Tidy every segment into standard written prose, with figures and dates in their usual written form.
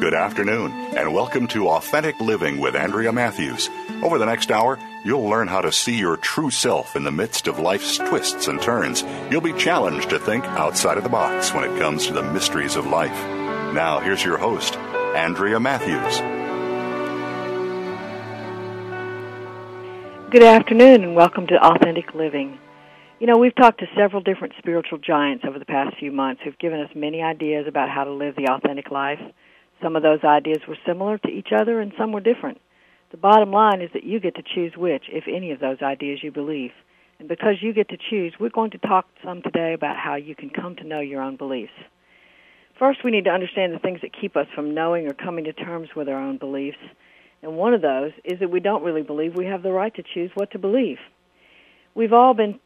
Good afternoon, and welcome to Authentic Living with Andrea Matthews. Over the next hour, you'll learn how to see your true self in the midst of life's twists and turns. You'll be challenged to think outside of the box when it comes to the mysteries of life. Now, here's your host, Andrea Matthews. Good afternoon, and welcome to Authentic Living. You know, we've talked to several different spiritual giants over the past few months who've given us many ideas about how to live the authentic life. Some of those ideas were similar to each other and some were different. The bottom line is that you get to choose which, if any, of those ideas you believe. And because you get to choose, we're going to talk some today about how you can come to know your own beliefs. First, we need to understand the things that keep us from knowing or coming to terms with our own beliefs. And one of those is that we don't really believe we have the right to choose what to believe. We've all been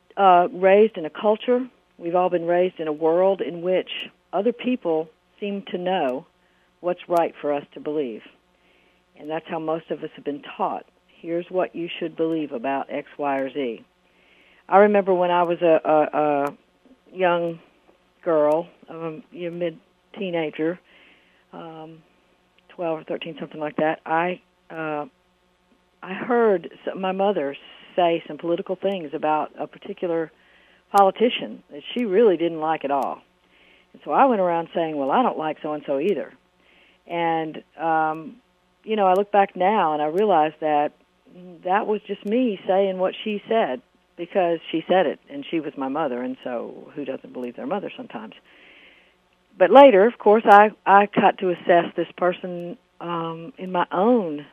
raised in a culture. We've all been raised in a world in which other people seem to know what's right for us to believe. And that's how most of us have been taught. Here's what you should believe about X, Y, or Z. I remember when I was a young girl, mid-teenager, 12 or 13, something like that, I heard my mother say some political things about a particular politician that she really didn't like at all. And so I went around saying, well, I don't like so-and-so either. And, you know, I look back now and I realize that that was just me saying what she said because she said it and she was my mother, and so who doesn't believe their mother sometimes? But later, of course, I got to assess this person in my own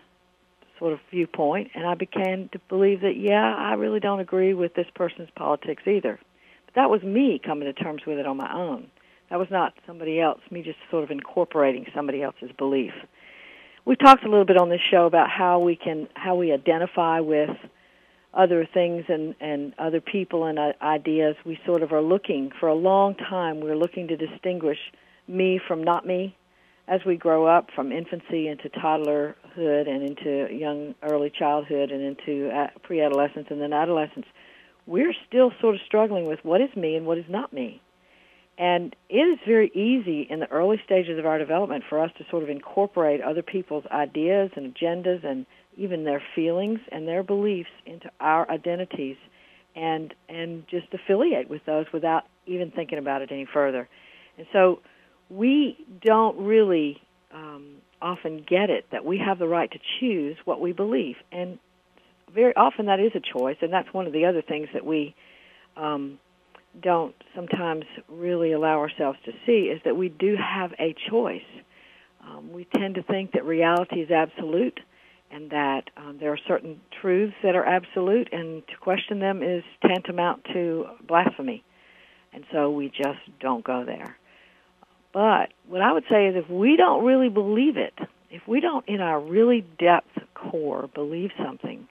sort of viewpoint, and I began to believe that, yeah, I really don't agree with this person's politics either. But that was me coming to terms with it on my own. That was not somebody else, me just sort of incorporating somebody else's belief. We've talked a little bit on this show about how we identify with other things and other people and ideas. We sort of are looking, for a long time, we're looking to distinguish me from not me as we grow up from infancy into toddlerhood and into young early childhood and into pre-adolescence and then adolescence. We're still sort of struggling with what is me and what is not me. And it is very easy in the early stages of our development for us to sort of incorporate other people's ideas and agendas and even their feelings and their beliefs into our identities and just affiliate with those without even thinking about it any further. And so we don't really often get it that we have the right to choose what we believe. And very often that is a choice, and that's one of the other things that we don't sometimes really allow ourselves to see, is that we do have a choice. We tend to think that reality is absolute and that there are certain truths that are absolute, and to question them is tantamount to blasphemy. And so we just don't go there. But what I would say is if we don't really believe it, if we don't in our really depth core believe something,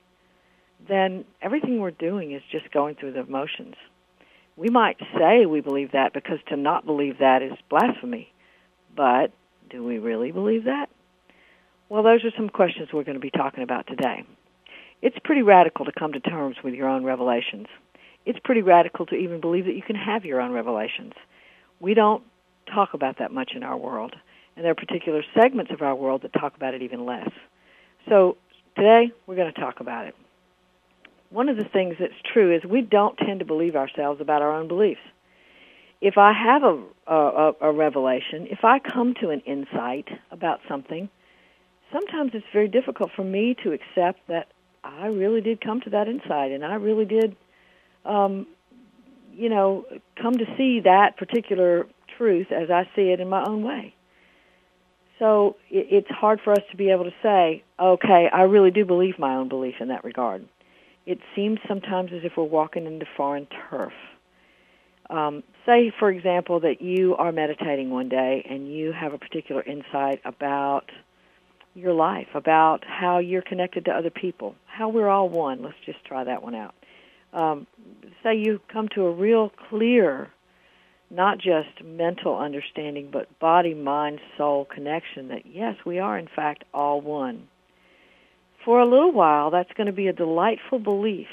then everything we're doing is just going through the motions. We might say we believe that because to not believe that is blasphemy, but do we really believe that? Well, those are some questions we're going to be talking about today. It's pretty radical to come to terms with your own revelations. It's pretty radical to even believe that you can have your own revelations. We don't talk about that much in our world, and there are particular segments of our world that talk about it even less. So today we're going to talk about it. One of the things that's true is we don't tend to believe ourselves about our own beliefs. If I have a revelation, if I come to an insight about something, sometimes it's very difficult for me to accept that I really did come to that insight and I really did, come to see that particular truth as I see it in my own way. So it's hard for us to be able to say, okay, I really do believe my own belief in that regard. It seems sometimes as if we're walking into foreign turf. Say, for example, that you are meditating one day and you have a particular insight about your life, about how you're connected to other people, how we're all one. Let's just try that one out. Say you come to a real clear, not just mental understanding, but body, mind, soul connection that, yes, we are, in fact, all one. For a little while, that's going to be a delightful belief.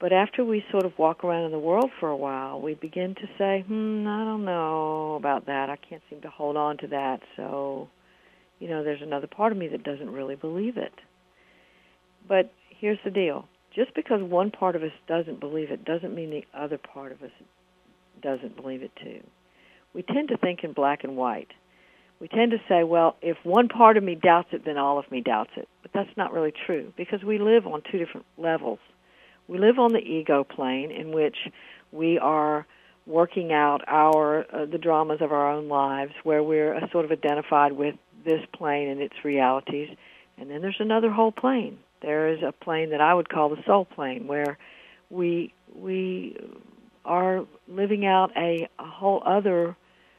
But after we sort of walk around in the world for a while, we begin to say, I don't know about that. I can't seem to hold on to that. So, there's another part of me that doesn't really believe it. But here's the deal. Just because one part of us doesn't believe it doesn't mean the other part of us doesn't believe it too. We tend to think in black and white. We tend to say, well, if one part of me doubts it, then all of me doubts it. But that's not really true because we live on two different levels. We live on the ego plane in which we are working out the dramas of our own lives where we're sort of identified with this plane and its realities. And then there's another whole plane. There is a plane that I would call the soul plane where we are living out a whole other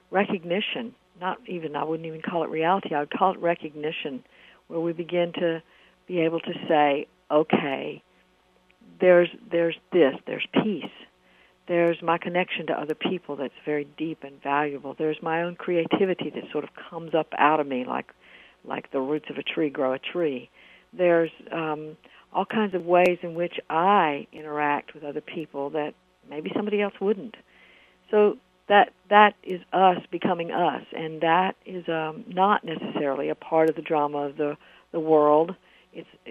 recognition. I wouldn't even call it reality. I would call it recognition where we begin to be able to say, okay, There's this, there's peace, there's my connection to other people that's very deep and valuable, there's my own creativity that sort of comes up out of me like the roots of a tree grow a tree. There's all kinds of ways in which I interact with other people that maybe somebody else wouldn't. So that is us becoming us, and that is not necessarily a part of the drama of the world.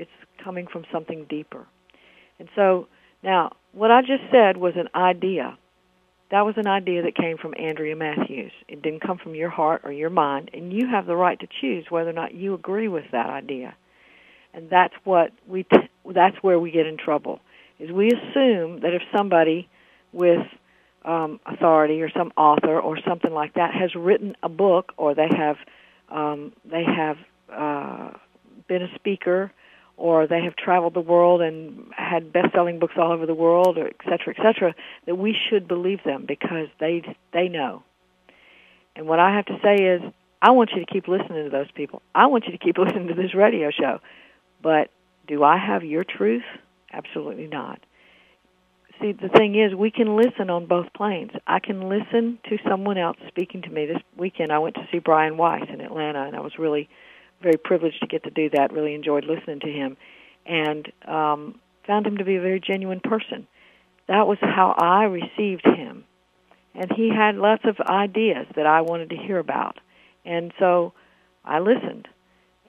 It's coming from something deeper. And so, now, what I just said was an idea. That was an idea that came from Andrea Matthews. It didn't come from your heart or your mind, and you have the right to choose whether or not you agree with that idea. And that's what that's where we get in trouble, is we assume that if somebody with authority or some author or something like that has written a book or they have been a speaker or they have traveled the world and had best-selling books all over the world, or et cetera, that we should believe them because they know. And what I have to say is, I want you to keep listening to those people. I want you to keep listening to this radio show. But do I have your truth? Absolutely not. See, the thing is, we can listen on both planes. I can listen to someone else speaking to me. This weekend I went to see Brian Weiss in Atlanta, and I was really very privileged to get to do that, really enjoyed listening to him, and found him to be a very genuine person. That was how I received him. And he had lots of ideas that I wanted to hear about. And so I listened.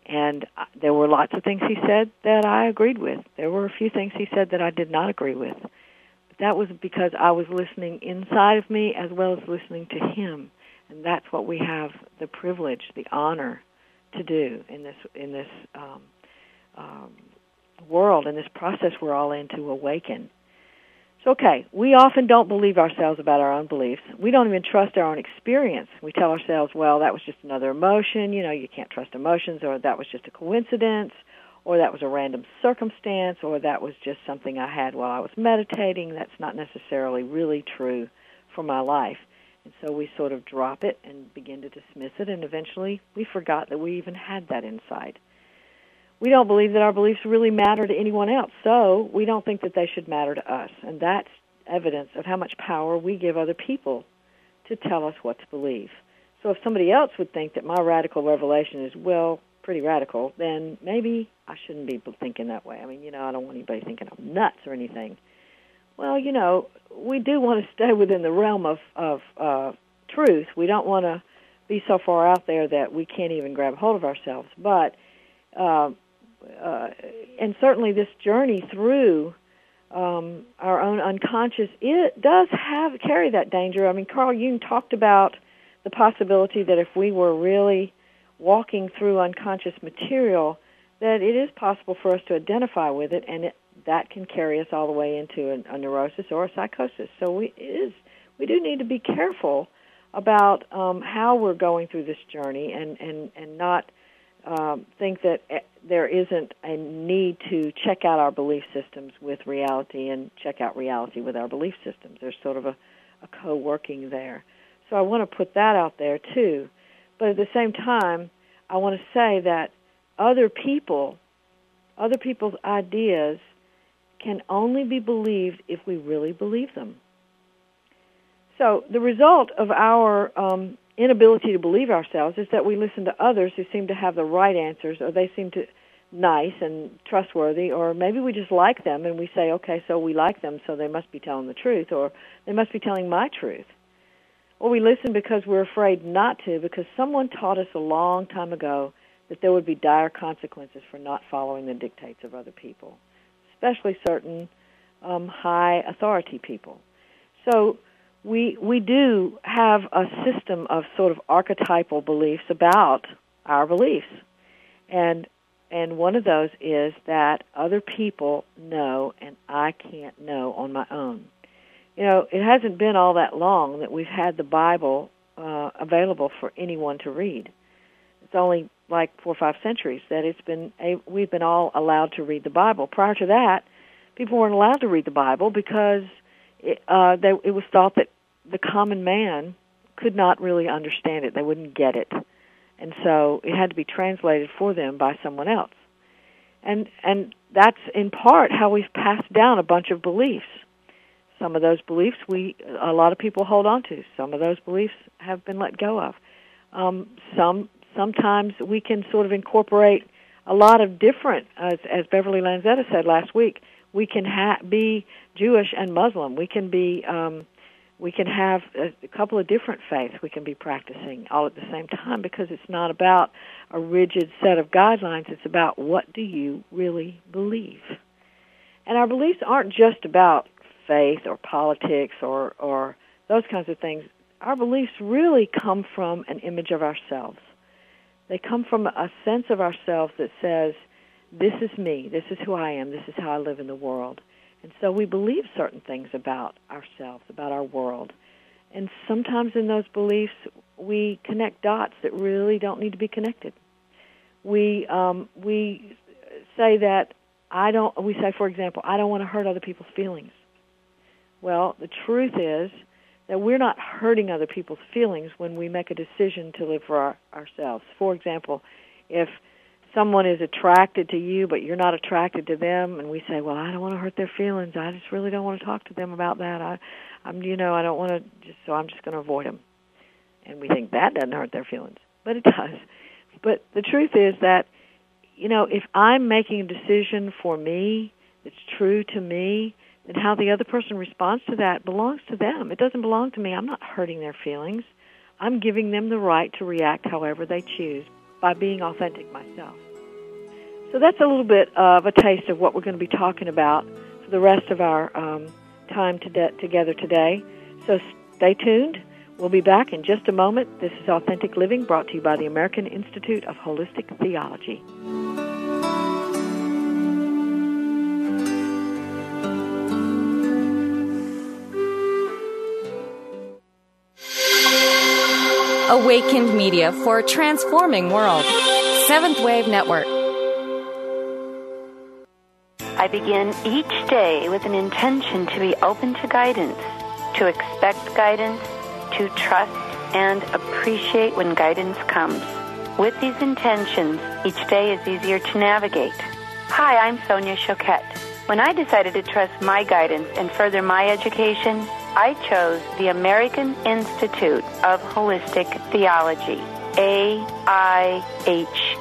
And there were lots of things he said that I agreed with. There were a few things he said that I did not agree with. But that was because I was listening inside of me as well as listening to him. And that's what we have the privilege, the honor to do in this world, in this process we're all in to awaken. So, okay, we often don't believe ourselves about our own beliefs. We don't even trust our own experience. We tell ourselves, well, that was just another emotion, you can't trust emotions, or that was just a coincidence, or that was a random circumstance, or that was just something I had while I was meditating. That's not necessarily really true for my life. And so we sort of drop it and begin to dismiss it, and eventually we forgot that we even had that insight. We don't believe that our beliefs really matter to anyone else, so we don't think that they should matter to us. And that's evidence of how much power we give other people to tell us what to believe. So if somebody else would think that my radical revelation is, well, pretty radical, then maybe I shouldn't be thinking that way. I mean, I don't want anybody thinking I'm nuts or anything. Well, we do want to stay within the realm of truth. We don't want to be so far out there that we can't even grab hold of ourselves. But, and certainly this journey through our own unconscious, it does carry that danger. I mean, Carl Jung talked about the possibility that if we were really walking through unconscious material, that it is possible for us to identify with it, and that can carry us all the way into a neurosis or a psychosis. So we do need to be careful about how we're going through this journey and not think that there isn't a need to check out our belief systems with reality and check out reality with our belief systems. There's sort of a co-working there. So I want to put that out there, too. But at the same time, I want to say that other people's ideas can only be believed if we really believe them. So the result of our inability to believe ourselves is that we listen to others who seem to have the right answers, or they seem to nice and trustworthy, or maybe we just like them and we say, okay, so we like them, so they must be telling the truth, or they must be telling my truth. Or we listen because we're afraid not to, because someone taught us a long time ago that there would be dire consequences for not following the dictates of other people, especially certain high authority people. So we do have a system of sort of archetypal beliefs about our beliefs. And one of those is that other people know and I can't know on my own. You know, it hasn't been all that long that we've had the Bible available for anyone to read. It's only like 4 or 5 centuries that it's been we've been all allowed to read the Bible. Prior to that, people weren't allowed to read the Bible because it was thought that the common man could not really understand it. They wouldn't get it. And so it had to be translated for them by someone else. And that's in part how we've passed down a bunch of beliefs. Some of those beliefs a lot of people hold on to. Some of those beliefs have been let go of. Sometimes we can sort of incorporate a lot of different, as Beverly Lanzetta said last week, we can be Jewish and Muslim. We can be, we can have a couple of different faiths we can be practicing all at the same time, because it's not about a rigid set of guidelines. It's about what do you really believe. And our beliefs aren't just about faith or politics or those kinds of things. Our beliefs really come from an image of ourselves. They come from a sense of ourselves that says, this is me, this is who I am, this is how I live in the world. And so we believe certain things about ourselves, about our world. And sometimes in those beliefs, we connect dots that really don't need to be connected. We say that, we say, for example, I don't want to hurt other people's feelings. Well, the truth is that we're not hurting other people's feelings when we make a decision to live for ourselves. For example, if someone is attracted to you, but you're not attracted to them, and we say, well, I don't want to hurt their feelings. I just really don't want to talk to them about that. I don't want to, so I'm just going to avoid them. And we think that doesn't hurt their feelings, but it does. But the truth is that, you know, if I'm making a decision for me that's true to me, then how the other person responds to that belongs to them. It doesn't belong to me. I'm not hurting their feelings. I'm giving them the right to react however they choose, by being authentic myself. So that's a little bit of a taste of what we're going to be talking about for the rest of our time together today. So stay tuned. We'll be back in just a moment. This is Authentic Living, brought to you by the American Institute of Holistic Theology. Awakened Media for a transforming world. 7th Wave Network. I begin each day with an intention to be open to guidance, to expect guidance, to trust and appreciate when guidance comes. With these intentions, each day is easier to navigate. Hi, I'm Sonia Choquette. When I decided to trust my guidance and further my education, I chose the American Institute of Holistic Theology, AIHT,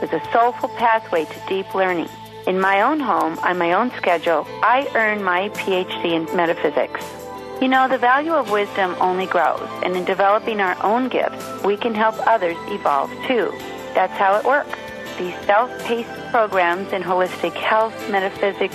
with a soulful pathway to deep learning. In my own home, on my own schedule, I earned my PhD in metaphysics. You know, the value of wisdom only grows, and in developing our own gifts, we can help others evolve too. That's how it works. These self-paced programs in holistic health, metaphysics,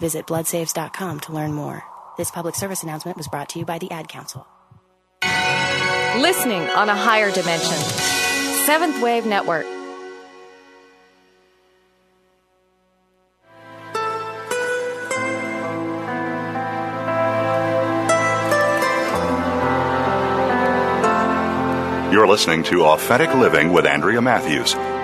Visit bloodsaves.com to learn more. This public service announcement was brought to you by the Ad Council. Listening on a higher dimension. 7th Wave Network. You're listening to Authentic Living with Andrea Matthews.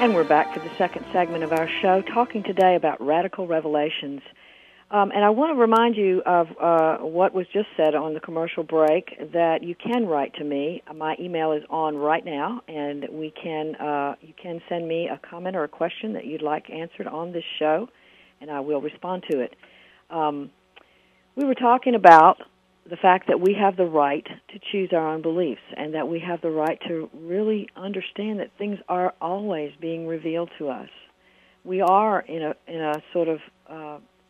And we're back for the second segment of our show, talking today about radical revelations. And I want to remind you of what was just said on the commercial break, that you can write to me. My email is on right now, and we can you can send me a comment or a question that you'd like answered on this show, and I will respond to it. We were talking about the fact that we have the right to choose our own beliefs, and that we have the right to really understand that things are always being revealed to us. We are in a sort of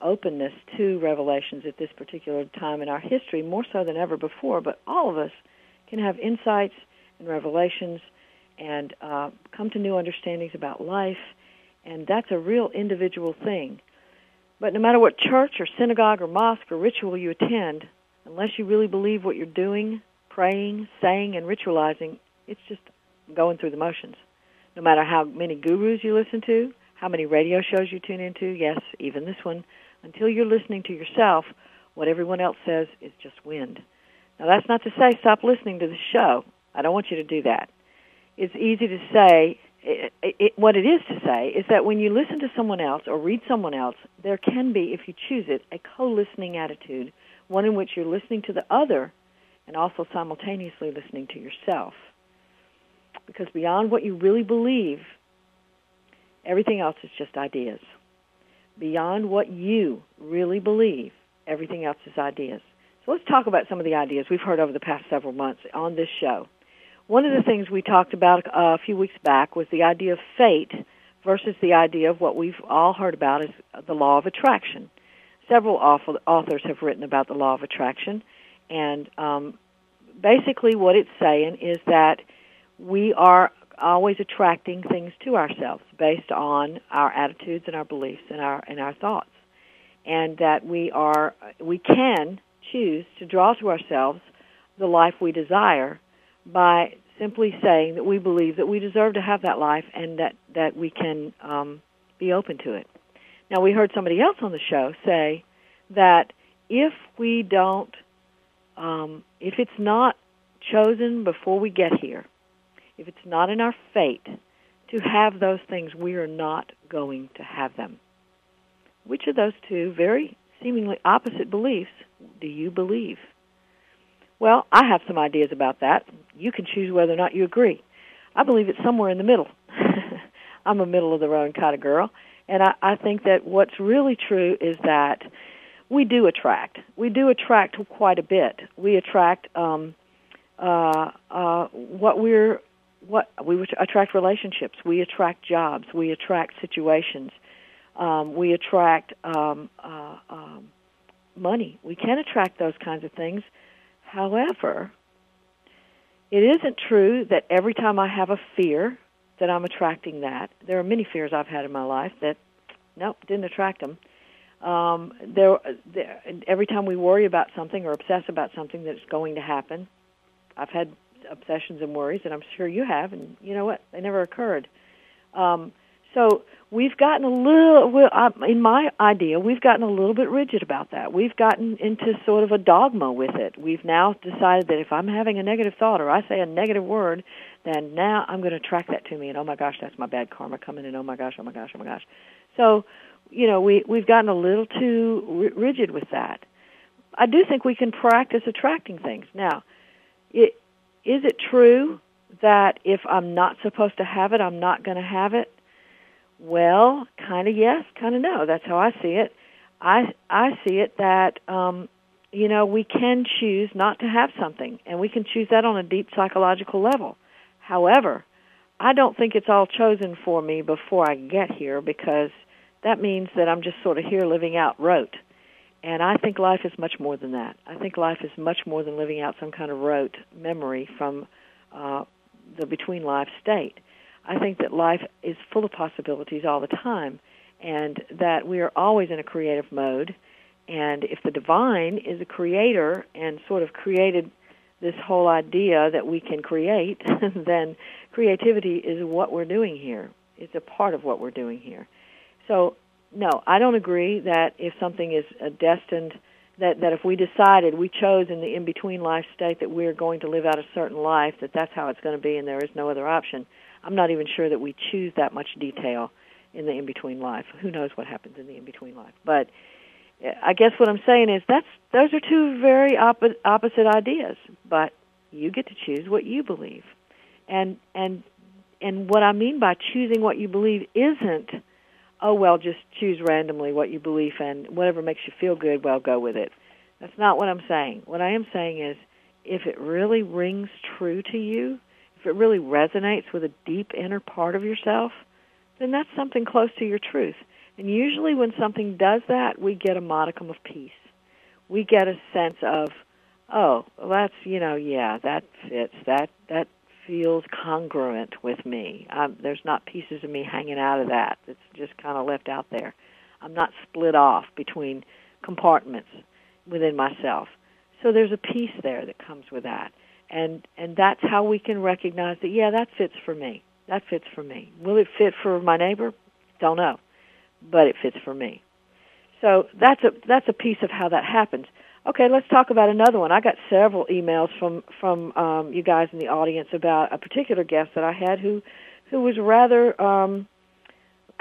openness to revelations at this particular time in our history, more so than ever before, but all of us can have insights and revelations and come to new understandings about life, and that's a real individual thing. But no matter what church or synagogue or mosque or ritual you attend, unless you really believe what you're doing, praying, saying, and ritualizing, it's just going through the motions. No matter how many gurus you listen to, how many radio shows you tune into, yes, even this one, until you're listening to yourself, what everyone else says is just wind. Now, that's not to say stop listening to the show. I don't want you to do that. It's easy to say, what it is to say is that when you listen to someone else or read someone else, there can be, if you choose it, a co-listening attitude, one in which you're listening to the other and also simultaneously listening to yourself. Because beyond what you really believe, everything else is just ideas. Beyond what you really believe, everything else is ideas. So let's talk about some of the ideas we've heard over the past several months on this show. One of the things we talked about a few weeks back was the idea of fate versus the idea of what we've all heard about is the law of attraction. Several authors have written about the law of attraction, and basically what it's saying is that we are always attracting things to ourselves based on our attitudes and our beliefs and our thoughts, and that we can choose to draw to ourselves the life we desire by simply saying that we believe that we deserve to have that life and that we can be open to it. Now, we heard somebody else on the show say that if we don't, if it's not chosen before we get here, if it's not in our fate to have those things, we are not going to have them. Which of those two very seemingly opposite beliefs do you believe? Well, I have some ideas about that. You can choose whether or not you agree. I believe it's somewhere in the middle. I'm a middle-of-the-road kind of girl. And I think that what's really true is that we do attract. We do attract quite a bit. We attract we attract relationships. We attract jobs. We attract situations. We attract money. We can attract those kinds of things. However, it isn't true that every time I have a fear that I'm attracting that. There are many fears I've had in my life that, didn't attract them. Every time we worry about something or obsess about something that's going to happen, I've had obsessions and worries, and I'm sure you have, and you know what? They never occurred. So we've gotten a little bit rigid about that. We've gotten into sort of a dogma with it. We've now decided that if I'm having a negative thought or I say a negative word, then now I'm going to attract that to me, and oh my gosh, that's my bad karma coming in, oh my gosh. So, we've gotten a little too rigid with that. I do think we can practice attracting things. Now, is it true that if I'm not supposed to have it, I'm not going to have it? Well, kind of yes, kind of no. That's how I see it. I see it that, we can choose not to have something, and we can choose that on a deep psychological level. However, I don't think it's all chosen for me before I get here, because that means that I'm just sort of here living out rote. And I think life is much more than that. I think life is much more than living out some kind of rote memory from the between-life state. I think that life is full of possibilities all the time, and that we are always in a creative mode. And if the divine is a creator and sort of created this whole idea that we can create, then creativity is what we're doing here. It's a part of what we're doing here. So, no, I don't agree that if something is destined, that if we decided, we chose in the in-between life state that we're going to live out a certain life, that that's how it's going to be and there is no other option. I'm not even sure that we choose that much detail in the in-between life. Who knows what happens in the in-between life? But I guess what I'm saying is those are two very opposite ideas, but you get to choose what you believe. And what I mean by choosing what you believe isn't, just choose randomly what you believe and whatever makes you feel good, well, go with it. That's not what I'm saying. What I am saying is if it really rings true to you, if it really resonates with a deep inner part of yourself, then that's something close to your truth. And usually when something does that, we get a modicum of peace. We get a sense of, that fits, that feels congruent with me. There's not pieces of me hanging out of that. It's just kind of left out there. I'm not split off between compartments within myself. So there's a peace there that comes with that. And that's how we can recognize that, that fits for me. That fits for me. Will it fit for my neighbor? Don't know. But it fits for me. So that's a piece of how that happens. Okay, let's talk about another one. I got several emails from you guys in the audience about a particular guest that I had who was rather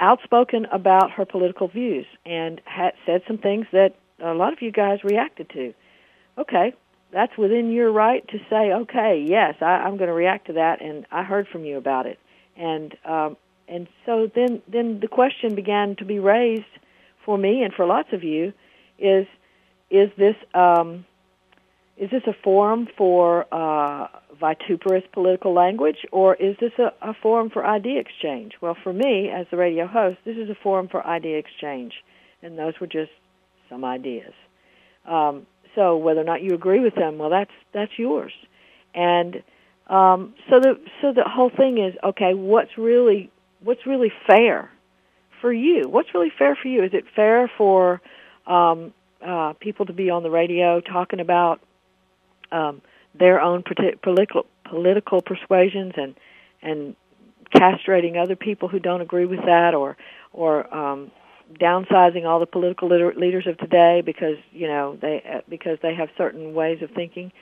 outspoken about her political views and had said some things that a lot of you guys reacted to. Okay, that's within your right to say, okay, yes, I'm going to react to that, and I heard from you about it. And so then the question began to be raised for me and for lots of you is this a forum for vituperous political language, or is this a forum for idea exchange? Well, for me, as the radio host, this is a forum for idea exchange, and those were just some ideas. So whether or not you agree with them, well, that's yours. And so the whole thing is, okay, what's really fair for you? What's really fair for you? Is it fair for people to be on the radio talking about their own political persuasions and castrating other people who don't agree with that, or downsizing all the political leaders of today because they have certain ways of thinking,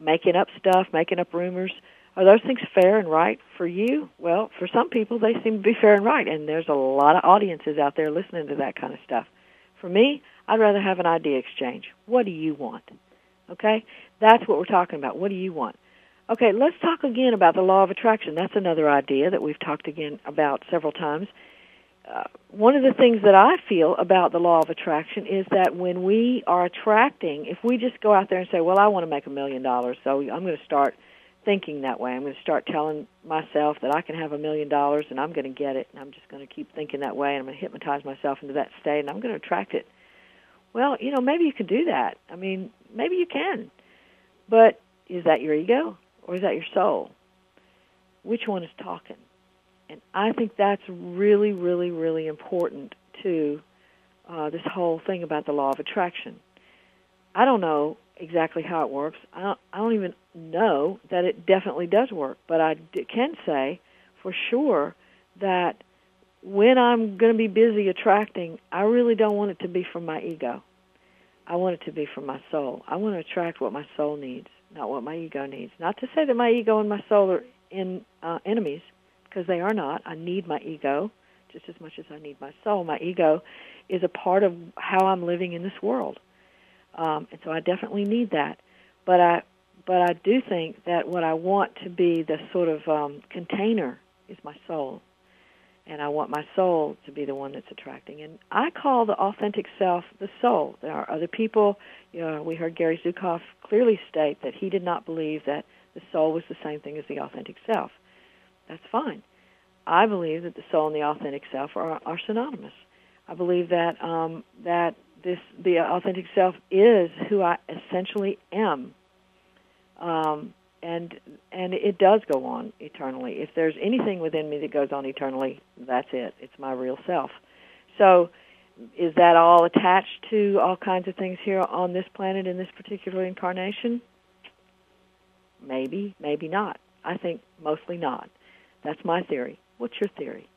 making up stuff, making up rumors? Are those things fair and right for you? Well, for some people, they seem to be fair and right, and there's a lot of audiences out there listening to that kind of stuff. For me, I'd rather have an idea exchange. What do you want? Okay? That's what we're talking about. What do you want? Okay, let's talk again about the law of attraction. That's another idea that we've talked again about several times. One of the things that I feel about the law of attraction is that when we are attracting, if we just go out there and say, well, I want to make $1 million, so I'm going to start thinking that way. I'm going to start telling myself that I can have $1 million and I'm going to get it, and I'm just going to keep thinking that way, and I'm going to hypnotize myself into that state, and I'm going to attract it. Well, you know, maybe you can do that. I mean, maybe you can. But is that your ego or is that your soul? Which one is talking? And I think that's really, really, really important to this whole thing about the law of attraction. I don't know exactly how it works. I don't even know that it definitely does work. But I can say for sure that when I'm going to be busy attracting, I really don't want it to be from my ego. I want it to be from my soul. I want to attract what my soul needs, not what my ego needs. Not to say that my ego and my soul are enemies, because they are not. I need my ego just as much as I need my soul. My ego is a part of how I'm living in this world. And so I definitely need that. But I do think that what I want to be the sort of container is my soul. And I want my soul to be the one that's attracting. And I call the authentic self the soul. There are other people. You know, we heard Gary Zukav clearly state that he did not believe that the soul was the same thing as the authentic self. That's fine. I believe that the soul and the authentic self are synonymous. I believe that the authentic self is who I essentially am. And it does go on eternally. If there's anything within me that goes on eternally, that's it. It's my real self. So is that all attached to all kinds of things here on this planet in this particular incarnation? Maybe, maybe not. I think mostly not. That's my theory. What's your theory?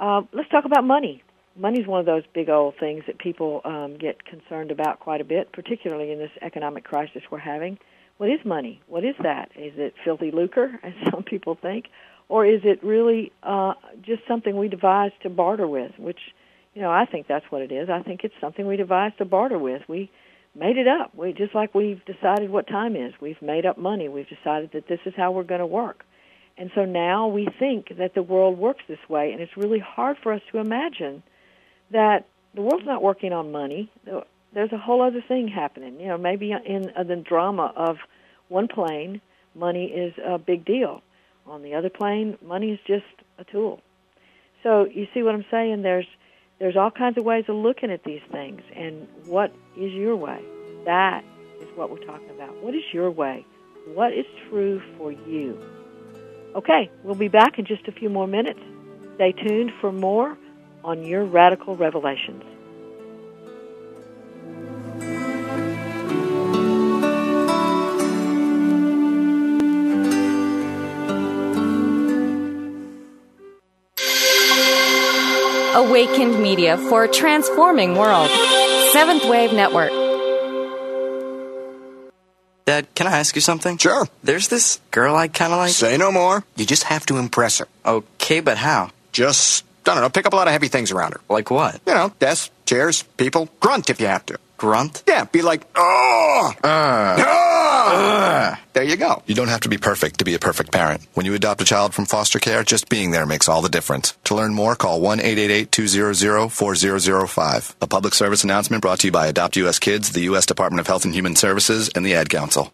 Let's talk about money. Money's one of those big old things that people get concerned about quite a bit, particularly in this economic crisis we're having. What is money? What is that? Is it filthy lucre, as some people think, or is it really just something we devise to barter with, which, you know, I think that's what it is. I think it's something we devised to barter with. We made it up. We just like we've decided what time is. We've made up money. We've decided that this is how we're going to work. And so now we think that the world works this way, and it's really hard for us to imagine that the world's not working on money. There's a whole other thing happening. You know, maybe in the drama of one plane, money is a big deal. On the other plane, money is just a tool. So you see what I'm saying? There's all kinds of ways of looking at these things. And what is your way? That is what we're talking about. What is your way? What is true for you? Okay, we'll be back in just a few more minutes. Stay tuned for more on your Radical Revelations. Awakened Media for a transforming world. 7th Wave Network. Dad, can I ask you something? Sure. There's this girl I kind of like. Say no more. You just have to impress her. Okay, but how? Just, I don't know, pick up a lot of heavy things around her. Like what? You know, desks, chairs, people. Grunt if you have to. Grunt? Yeah, be like, oh! There you go. You don't have to be perfect to be a perfect parent. When you adopt a child from foster care, just being there makes all the difference. To learn more, call 1-888-200-4005. A public service announcement brought to you by Adopt U.S. Kids, the U.S. Department of Health and Human Services, and the Ad Council.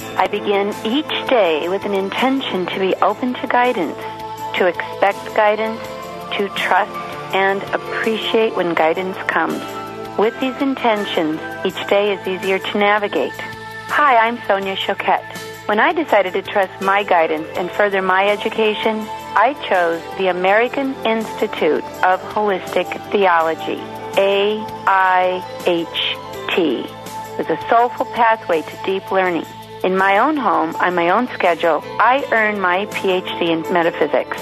I begin each day with an intention to be open to guidance, to expect guidance, to trust and appreciate when guidance comes. With these intentions, each day is easier to navigate. Hi, I'm Sonia Choquette. When I decided to trust my guidance and further my education, I chose the American Institute of Holistic Theology, AIHT. It was a soulful pathway to deep learning. In my own home, on my own schedule, I earned my PhD in metaphysics.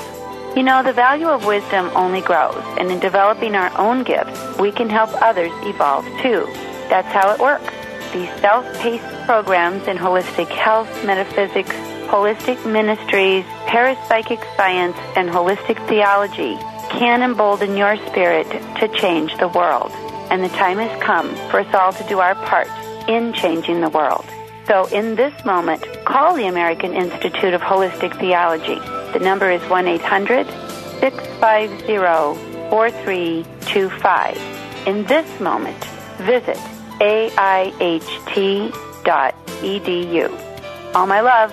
You know, the value of wisdom only grows, and in developing our own gifts, we can help others evolve too. That's how it works. These self-paced programs in holistic health, metaphysics, holistic ministries, parapsychic science, and holistic theology can embolden your spirit to change the world. And the time has come for us all to do our part in changing the world. So in this moment, call the American Institute of Holistic Theology. The number is 1-800-650-4325. In this moment, visit AIHT.edu. All my love.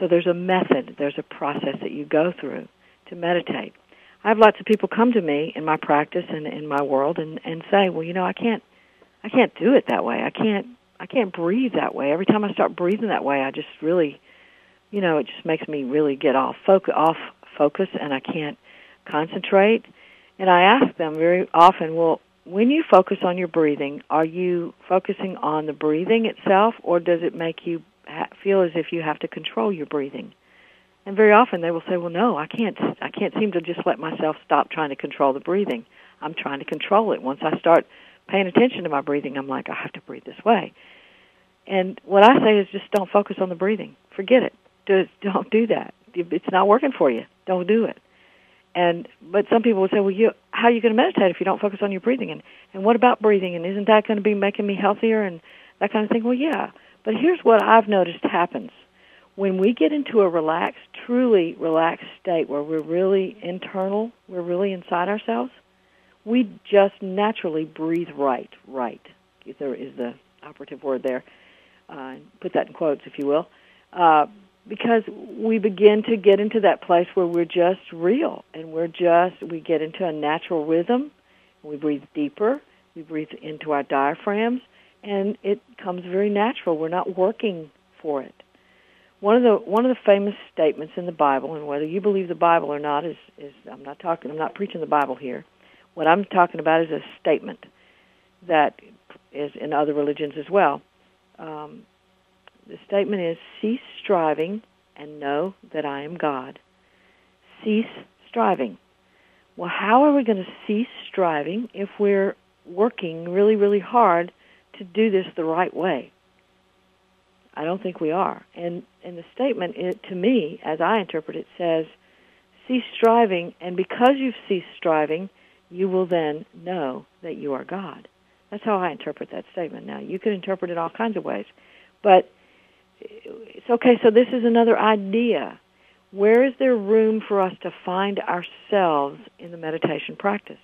So there's a method, there's a process that you go through to meditate. I have lots of people come to me in my practice and in my world and say, well, you know, I can't do it that way. I can't breathe that way. Every time I start breathing that way, I just really, you know, it just makes me really get off focus, and I can't concentrate. And I ask them very often, well, when you focus on your breathing, are you focusing on the breathing itself, or does it make you feel as if you have to control your breathing? And very often they will say, well, no, I can't seem to just let myself stop trying to control the breathing. I'm trying to control it. Once I start paying attention to my breathing, I'm like, I have to breathe this way. And what I say is just don't focus on the breathing. Forget it. Just don't do that. It's not working for you. Don't do it. But some people will say, well, how are you going to meditate if you don't focus on your breathing? And what about breathing? And isn't that going to be making me healthier and that kind of thing? Well, yeah. But here's what I've noticed happens. When we get into a relaxed, truly relaxed state where we're really internal, we're really inside ourselves, we just naturally breathe right, there is the operative word there. Put that in quotes, if you will, because we begin to get into that place where we're just real, and we get into a natural rhythm. We breathe deeper. We breathe into our diaphragms, and it comes very natural. We're not working for it. One of the famous statements in the Bible, and whether you believe the Bible or not, is I'm not preaching the Bible here. What I'm talking about is a statement that is in other religions as well. The statement is, cease striving and know that I am God. Cease striving. Well, how are we going to cease striving if we're working really, really hard to do this the right way? I don't think we are. And the statement, to me, as I interpret it, says, cease striving, and because you've ceased striving, you will then know that you are God. That's how I interpret that statement. Now, you can interpret it all kinds of ways. But it's okay, so this is another idea. Where is there room for us to find ourselves in the meditation practice?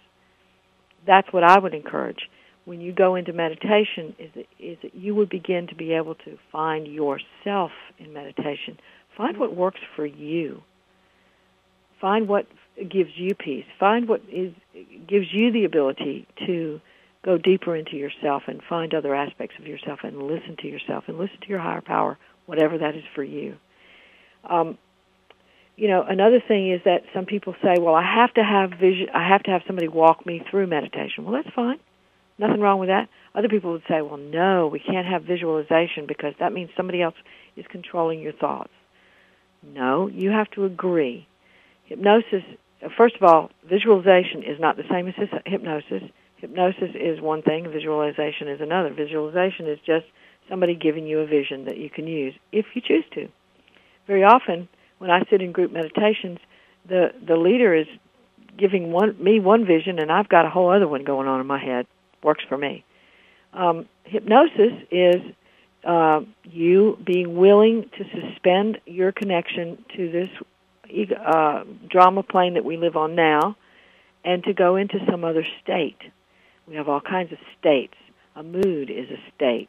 That's what I would encourage. when you go into meditation is that you would begin to be able to find yourself in meditation. Find what works for you. Find what gives you peace. Find what gives you the ability to go deeper into yourself and find other aspects of yourself and listen to your higher power, whatever that is for you. Another thing is that some people say, well, I have to have vision. I have to have somebody walk me through meditation. Well, that's fine. Nothing wrong with that. Other people would say, well, no, we can't have visualization because that means somebody else is controlling your thoughts. No, you have to agree. Hypnosis, first of all, visualization is not the same as hypnosis. Hypnosis is one thing, visualization is another. Visualization is just somebody giving you a vision that you can use if you choose to. Very often, when I sit in group meditations, the leader is giving me one vision, and I've got a whole other one going on in my head. Works for me. Hypnosis is you being willing to suspend your connection to this drama plane that we live on now and to go into some other state. We have all kinds of states. A mood is a state.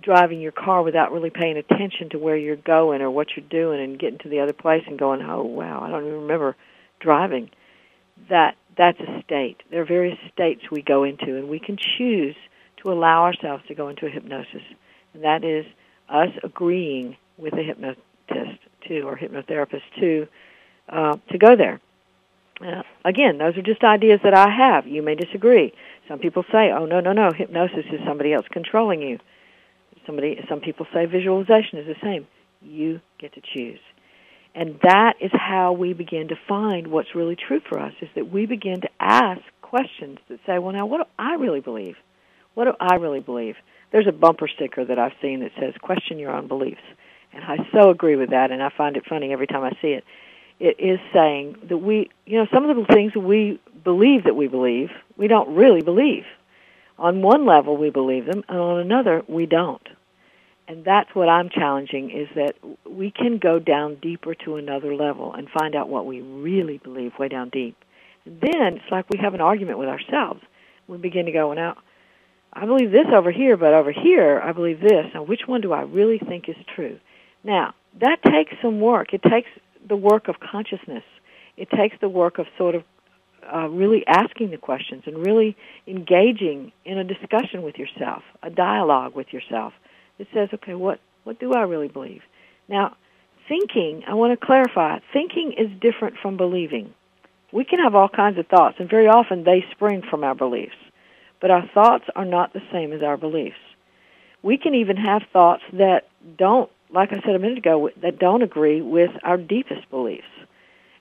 Driving your car without really paying attention to where you're going or what you're doing and getting to the other place and going, oh, wow, I don't even remember driving. That's a state. There are various states we go into, and we can choose to allow ourselves to go into a hypnosis. And that is us agreeing with a hypnotist or hypnotherapist to go there. Again, those are just ideas that I have. You may disagree. Some people say, oh, no, hypnosis is somebody else controlling you. Some people say visualization is the same. You get to choose. And that is how we begin to find what's really true for us, is that we begin to ask questions that say, well, now, what do I really believe? What do I really believe? There's a bumper sticker that I've seen that says, question your own beliefs. And I so agree with that, and I find it funny every time I see it. It is saying that some of the things we believe, we don't really believe. On one level, we believe them, and on another, we don't. And that's what I'm challenging, is that we can go down deeper to another level and find out what we really believe way down deep. And then it's like we have an argument with ourselves. We begin to go, well, now, I believe this over here, but over here I believe this. Now, which one do I really think is true? Now, that takes some work. It takes the work of consciousness. It takes the work of sort of really asking the questions and really engaging in a discussion with yourself, a dialogue with yourself. It says, okay, what do I really believe? Now, thinking, I want to clarify, thinking is different from believing. We can have all kinds of thoughts, and very often they spring from our beliefs. But our thoughts are not the same as our beliefs. We can even have thoughts that don't, like I said a minute ago, that don't agree with our deepest beliefs.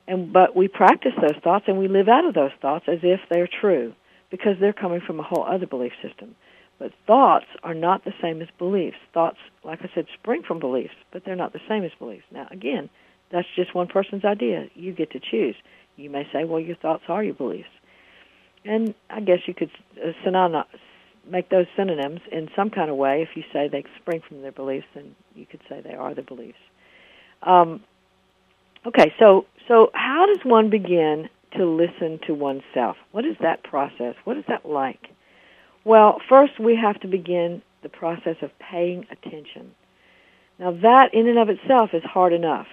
But we practice those thoughts, and we live out of those thoughts as if they're true, because they're coming from a whole other belief system. But thoughts are not the same as beliefs. Thoughts, like I said, spring from beliefs, but they're not the same as beliefs. Now, again, that's just one person's idea. You get to choose. You may say, well, your thoughts are your beliefs. And I guess you could make those synonyms in some kind of way. If you say they spring from their beliefs, then you could say they are the beliefs. Okay, so how does one begin to listen to oneself? What is that process? What is that like? Well, first we have to begin the process of paying attention. Now that in and of itself is hard enough.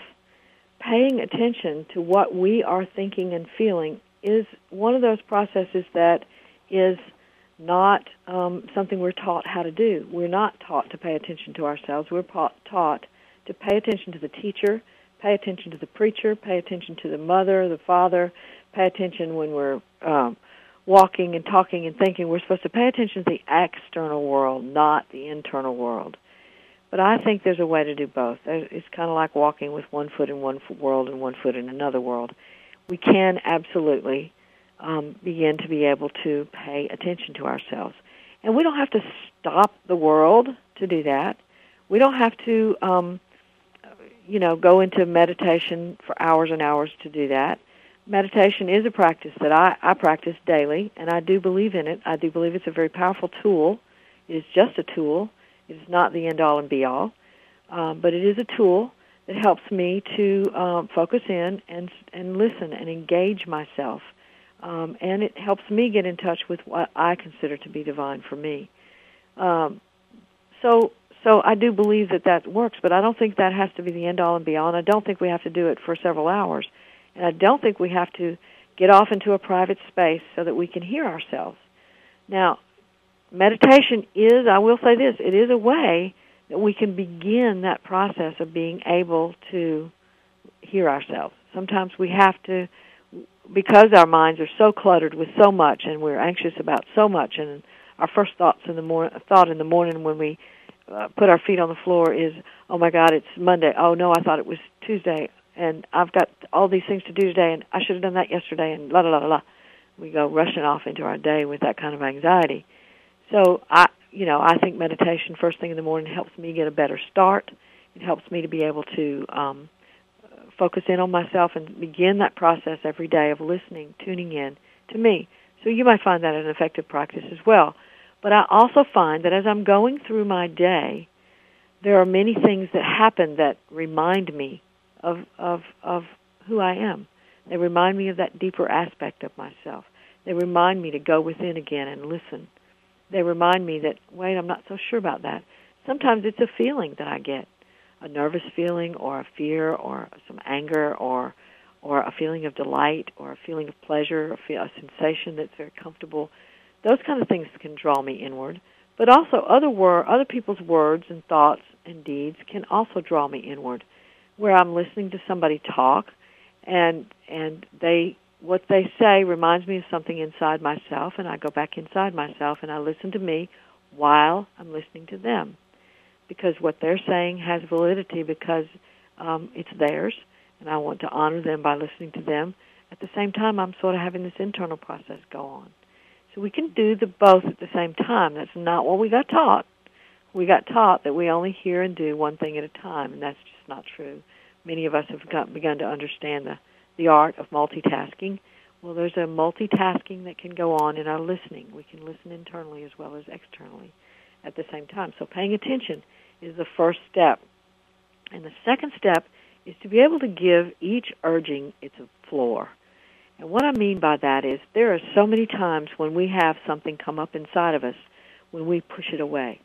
Paying attention to what we are thinking and feeling is one of those processes that is not something we're taught how to do. We're not taught to pay attention to ourselves. We're taught to pay attention to the teacher, pay attention to the preacher, pay attention to the mother, the father, pay attention when we're walking and talking and thinking. We're supposed to pay attention to the external world, not the internal world. But I think there's a way to do both. It's kind of like walking with one foot in one world and one foot in another world. We can absolutely begin to be able to pay attention to ourselves. And we don't have to stop the world to do that. We don't have to, go into meditation for hours and hours to do that. Meditation is a practice that I practice daily, and I do believe in it. I do believe it's a very powerful tool. It is just a tool. It is not the end-all and be-all, but it is a tool that helps me to focus in and listen and engage myself and it helps me get in touch with what I consider to be divine for me. So I do believe that that works, but I don't think that has to be the end-all and beyond. I don't think we have to do it for several hours, and I don't think we have to get off into a private space so that we can hear ourselves. Now, meditation is, I will say this, it is a way that we can begin that process of being able to hear ourselves. Sometimes we have to, because our minds are so cluttered with so much and we're anxious about so much, and our first thought in the morning when we put our feet on the floor is, oh my God, it's Monday. Oh no, I thought it was Tuesday, and I've got all these things to do today, and I should have done that yesterday, and la la la la. We go rushing off into our day with that kind of anxiety. So I think meditation first thing in the morning helps me get a better start. It helps me to be able to focus in on myself and begin that process every day of listening, tuning in to me. So you might find that an effective practice as well. But I also find that as I'm going through my day, there are many things that happen that remind me of who I am. They remind me of that deeper aspect of myself. They remind me to go within again and listen. They remind me that, wait, I'm not so sure about that. Sometimes it's a feeling that I get, a nervous feeling or a fear or some anger or a feeling of delight or a feeling of pleasure, a sensation that's very comfortable. Those kind of things can draw me inward. But also other people's words and thoughts and deeds can also draw me inward, where I'm listening to somebody talk and what they say reminds me of something inside myself, and I go back inside myself and I listen to me while I'm listening to them, because what they're saying has validity because it's theirs, and I want to honor them by listening to them. At the same time, I'm sort of having this internal process go on. So we can do the both at the same time. That's not what we got taught. We got taught that we only hear and do one thing at a time, and that's just not true. Many of us have begun to understand the art of multitasking. Well, there's a multitasking that can go on in our listening. We can listen internally as well as externally at the same time. So paying attention is the first step. And the second step is to be able to give each urging its floor. And what I mean by that is there are so many times when we have something come up inside of us when we push it away.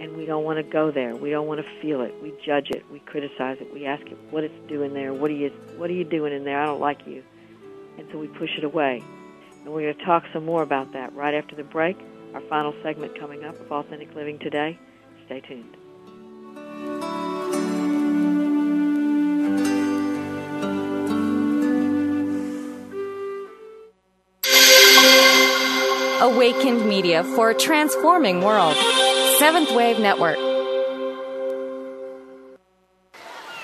And we don't want to go there. We don't want to feel it. We judge it. We criticize it. We ask it what it's doing there. What are you doing in there? I don't like you. And so we push it away. And we're going to talk some more about that right after the break. Our final segment coming up of Authentic Living Today. Stay tuned. Awakened Media for a transforming world. 7th Wave Network.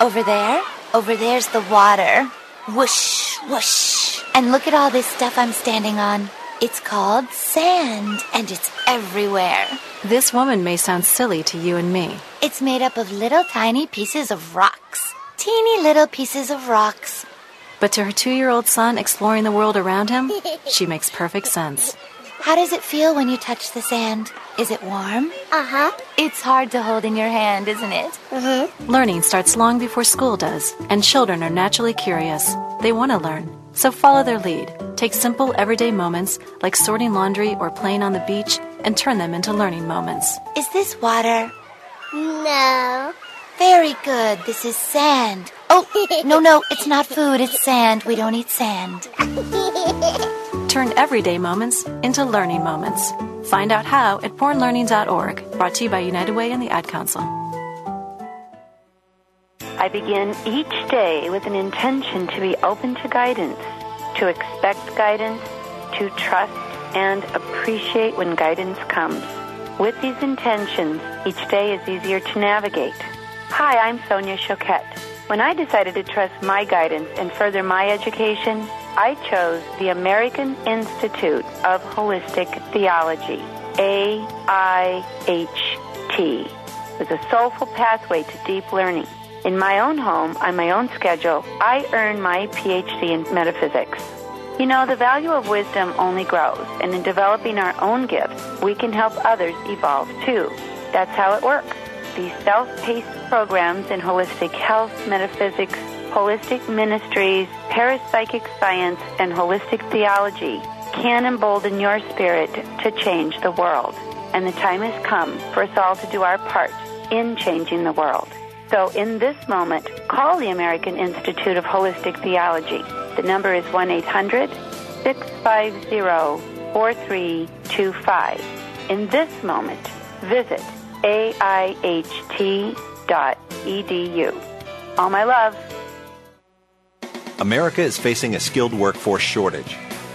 Over there's the water. Whoosh, whoosh. And look at all this stuff I'm standing on. It's called sand, and it's everywhere. This woman may sound silly to you and me. It's made up of little tiny pieces of rocks. Teeny little pieces of rocks. But to her 2-year-old son exploring the world around him, she makes perfect sense. How does it feel when you touch the sand? Is it warm? Uh-huh. It's hard to hold in your hand, isn't it? Mm-hmm. Learning starts long before school does, and children are naturally curious. They want to learn, so follow their lead. Take simple, everyday moments, like sorting laundry or playing on the beach, and turn them into learning moments. Is this water? No. Very good. This is sand. Oh, no, it's not food. It's sand. We don't eat sand. Turn everyday moments into learning moments. Find out how at PornLearning.org. Brought to you by United Way and the Ad Council. I begin each day with an intention to be open to guidance, to expect guidance, to trust and appreciate when guidance comes. With these intentions, each day is easier to navigate. Hi, I'm Sonia Choquette. When I decided to trust my guidance and further my education, I chose the American Institute of Holistic Theology, AIHT. It was a soulful pathway to deep learning. In my own home, on my own schedule, I earned my PhD in metaphysics. You know, the value of wisdom only grows, and in developing our own gifts, we can help others evolve too. That's how it works. These self-paced programs in holistic health, metaphysics, holistic ministries, parapsychic science, and holistic theology can embolden your spirit to change the world. And the time has come for us all to do our part in changing the world. So in this moment, call the American Institute of Holistic Theology. The number is 1-800-650-4325. In this moment, visit aiht.edu. All my love. America is facing a skilled workforce shortage.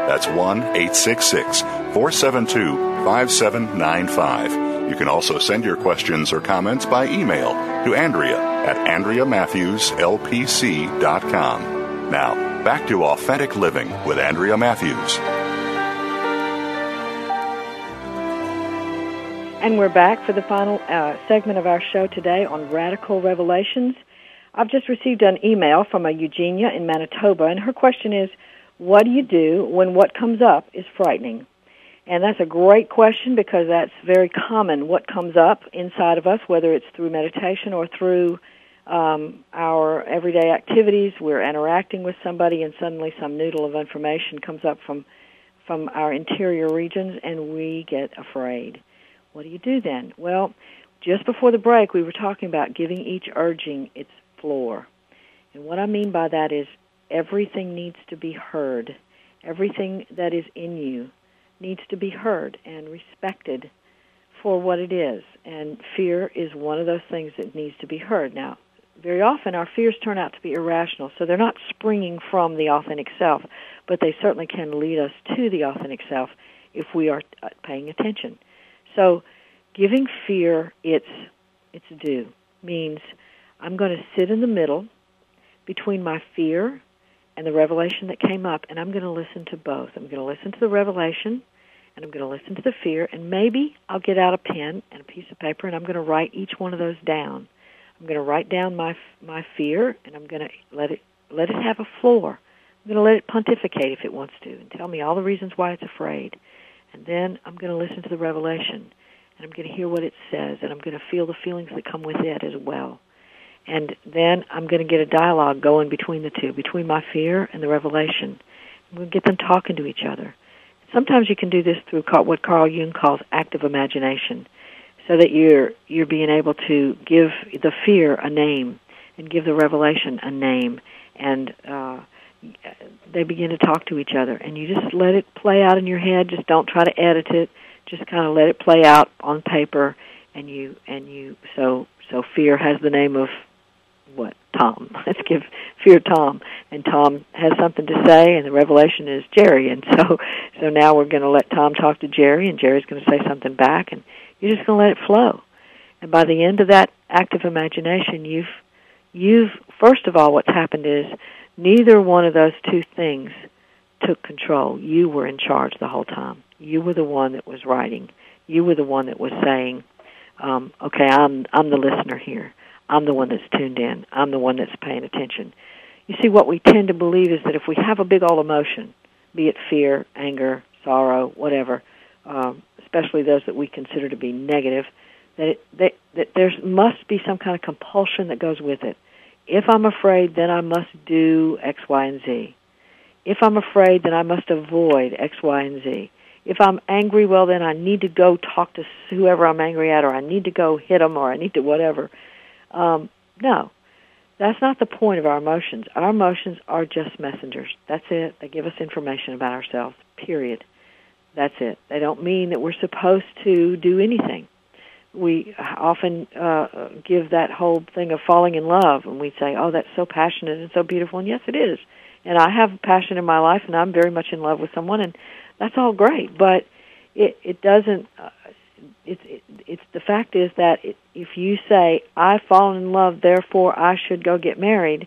That's 1-866-472-5795. You can also send your questions or comments by email to Andrea at AndreaMatthewsLPC.com. Now, back to Authentic Living with Andrea Matthews. And we're back for the final segment of our show today on Radical Revelations. I've just received an email from a Eugenia in Manitoba, and her question is, what do you do when what comes up is frightening? And that's a great question because that's very common, what comes up inside of us, whether it's through meditation or through our everyday activities. We're interacting with somebody and suddenly some noodle of information comes up from our interior regions and we get afraid. What do you do then? Well, just before the break, we were talking about giving each urging its floor. And what I mean by that is, everything needs to be heard. Everything that is in you needs to be heard and respected for what it is. And fear is one of those things that needs to be heard. Now, very often our fears turn out to be irrational, so they're not springing from the authentic self, but they certainly can lead us to the authentic self if we are paying attention. So giving fear its due means I'm going to sit in the middle between my fear and the revelation that came up, and I'm going to listen to both. I'm going to listen to the revelation, and I'm going to listen to the fear, and maybe I'll get out a pen and a piece of paper, and I'm going to write each one of those down. I'm going to write down my fear, and I'm going to let it have a floor. I'm going to let it pontificate if it wants to, and tell me all the reasons why it's afraid. And then I'm going to listen to the revelation, and I'm going to hear what it says, and I'm going to feel the feelings that come with it as well. And then I'm going to get a dialogue going between the two, between my fear and the revelation. I'm going to get them talking to each other. Sometimes you can do this through what Carl Jung calls active imagination, so that you're being able to give the fear a name and give the revelation a name. And they begin to talk to each other. And you just let it play out in your head. Just don't try to edit it. Just kind of let it play out on paper. So fear has the name of what? Tom. Let's give fear Tom. And Tom has something to say, and the revelation is Jerry. And so now we're going to let Tom talk to Jerry, and Jerry's going to say something back, and you're just going to let it flow. And by the end of that active imagination, you've first of all, what's happened is neither one of those two things took control. You were in charge the whole time. You were the one that was writing. You were the one that was saying, okay, I'm the listener here. I'm the one that's tuned in. I'm the one that's paying attention. You see, what we tend to believe is that if we have a big old emotion, be it fear, anger, sorrow, whatever, especially those that we consider to be negative, that there must be some kind of compulsion that goes with it. If I'm afraid, then I must do X, Y, and Z. If I'm afraid, then I must avoid X, Y, and Z. If I'm angry, well, then I need to go talk to whoever I'm angry at, or I need to go hit them, or I need to whatever. No, that's not the point of our emotions. Our emotions are just messengers. That's it. They give us information about ourselves, period. That's it. They don't mean that we're supposed to do anything. We often give that whole thing of falling in love, and we say, oh, that's so passionate and so beautiful, and yes, it is. And I have passion in my life, and I'm very much in love with someone, and that's all great, but it doesn't. It's the fact is that if you say, I've fallen in love, therefore I should go get married,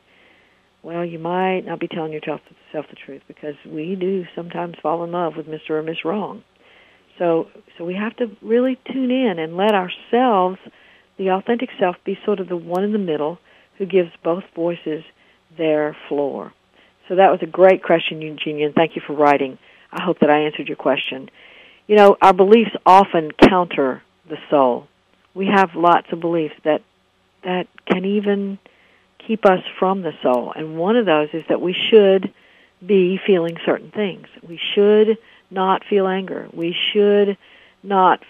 well, you might not be telling yourself the truth, because we do sometimes fall in love with Mr. or Miss Wrong. So we have to really tune in and let ourselves, the authentic self, be sort of the one in the middle who gives both voices their floor. So that was a great question, Eugenia, and thank you for writing. I hope that I answered your question. You know, our beliefs often counter the soul. We have lots of beliefs that can even keep us from the soul, and one of those is that we should be feeling certain things. We should not feel anger. We should not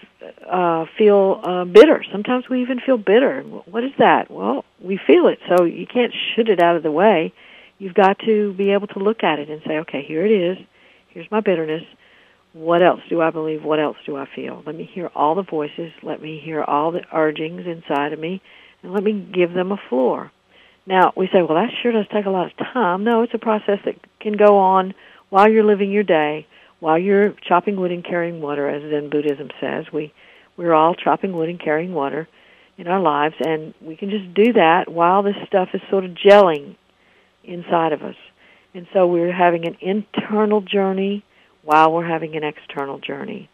feel bitter. Sometimes we even feel bitter. What is that? Well, we feel it, so you can't shoot it out of the way. You've got to be able to look at it and say, okay, here it is. Here's my bitterness. What else do I believe? What else do I feel? Let me hear all the voices. Let me hear all the urgings inside of me, and let me give them a floor. Now, we say, well, that sure does take a lot of time. No, it's a process that can go on while you're living your day, while you're chopping wood and carrying water, as Zen Buddhism says. We're all chopping wood and carrying water in our lives, and we can just do that while this stuff is sort of gelling inside of us. And so we're having an internal journey while we're having an external journey.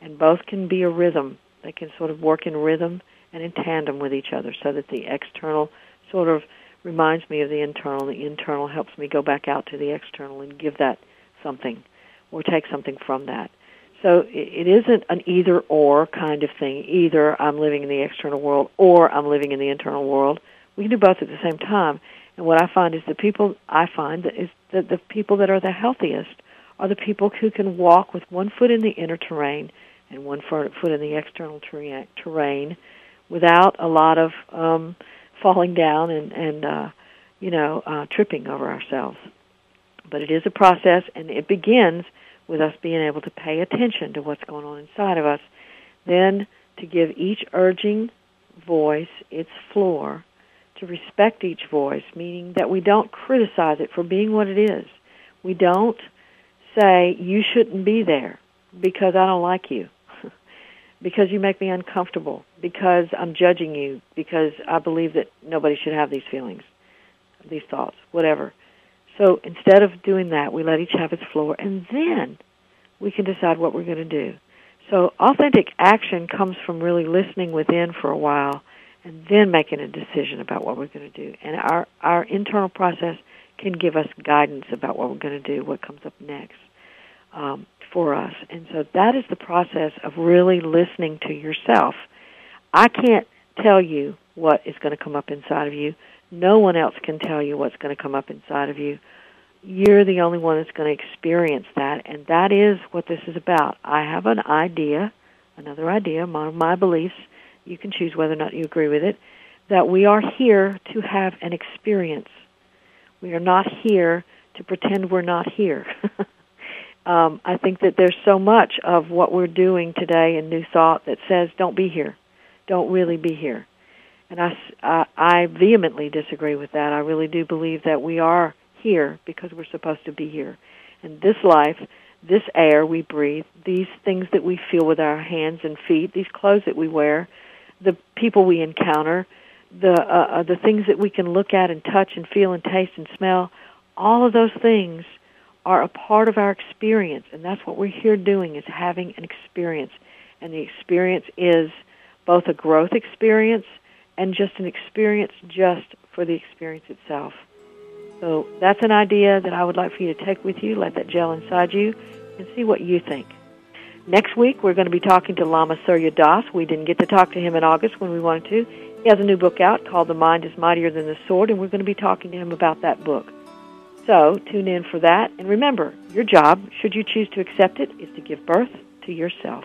And both can be a rhythm. They can sort of work in rhythm and in tandem with each other, so that the external sort of reminds me of the internal. The internal helps me go back out to the external and give that something or take something from that. So it isn't an either-or kind of thing. Either I'm living in the external world or I'm living in the internal world. We can do both at the same time. And what I find is that the people that are the healthiest are the people who can walk with one foot in the inner terrain and one foot in the external terrain without a lot of falling down and tripping over ourselves. But it is a process, and it begins with us being able to pay attention to what's going on inside of us, then to give each urging voice its floor, to respect each voice, meaning that we don't criticize it for being what it is. We don't say, you shouldn't be there because I don't like you, because you make me uncomfortable, because I'm judging you, because I believe that nobody should have these feelings, these thoughts, whatever. So instead of doing that, we let each have its floor, and then we can decide what we're going to do. So authentic action comes from really listening within for a while and then making a decision about what we're going to do. And our internal process can give us guidance about what we're going to do, what comes up next for us. And so that is the process of really listening to yourself. I can't tell you what is going to come up inside of you. No one else can tell you what's going to come up inside of you. You're the only one that's going to experience that, and that is what this is about. I have an idea, another idea, my beliefs, you can choose whether or not you agree with it, that we are here to have an experience. We are not here to pretend we're not here. I think that there's so much of what we're doing today in New Thought that says, don't be here, don't really be here. And I vehemently disagree with that. I really do believe that we are here because we're supposed to be here. And this life, this air we breathe, these things that we feel with our hands and feet, these clothes that we wear, the people we encounter, the things that we can look at and touch and feel and taste and smell, all of those things are a part of our experience. And that's what we're here doing, is having an experience. And the experience is both a growth experience and just an experience just for the experience itself. So that's an idea that I would like for you to take with you, let that gel inside you, and see what you think. Next week, we're going to be talking to Lama Surya Das. We didn't get to talk to him in August when we wanted to. He has a new book out called The Mind is Mightier Than the Sword, and we're going to be talking to him about that book. So tune in for that. And remember, your job, should you choose to accept it, is to give birth to yourself.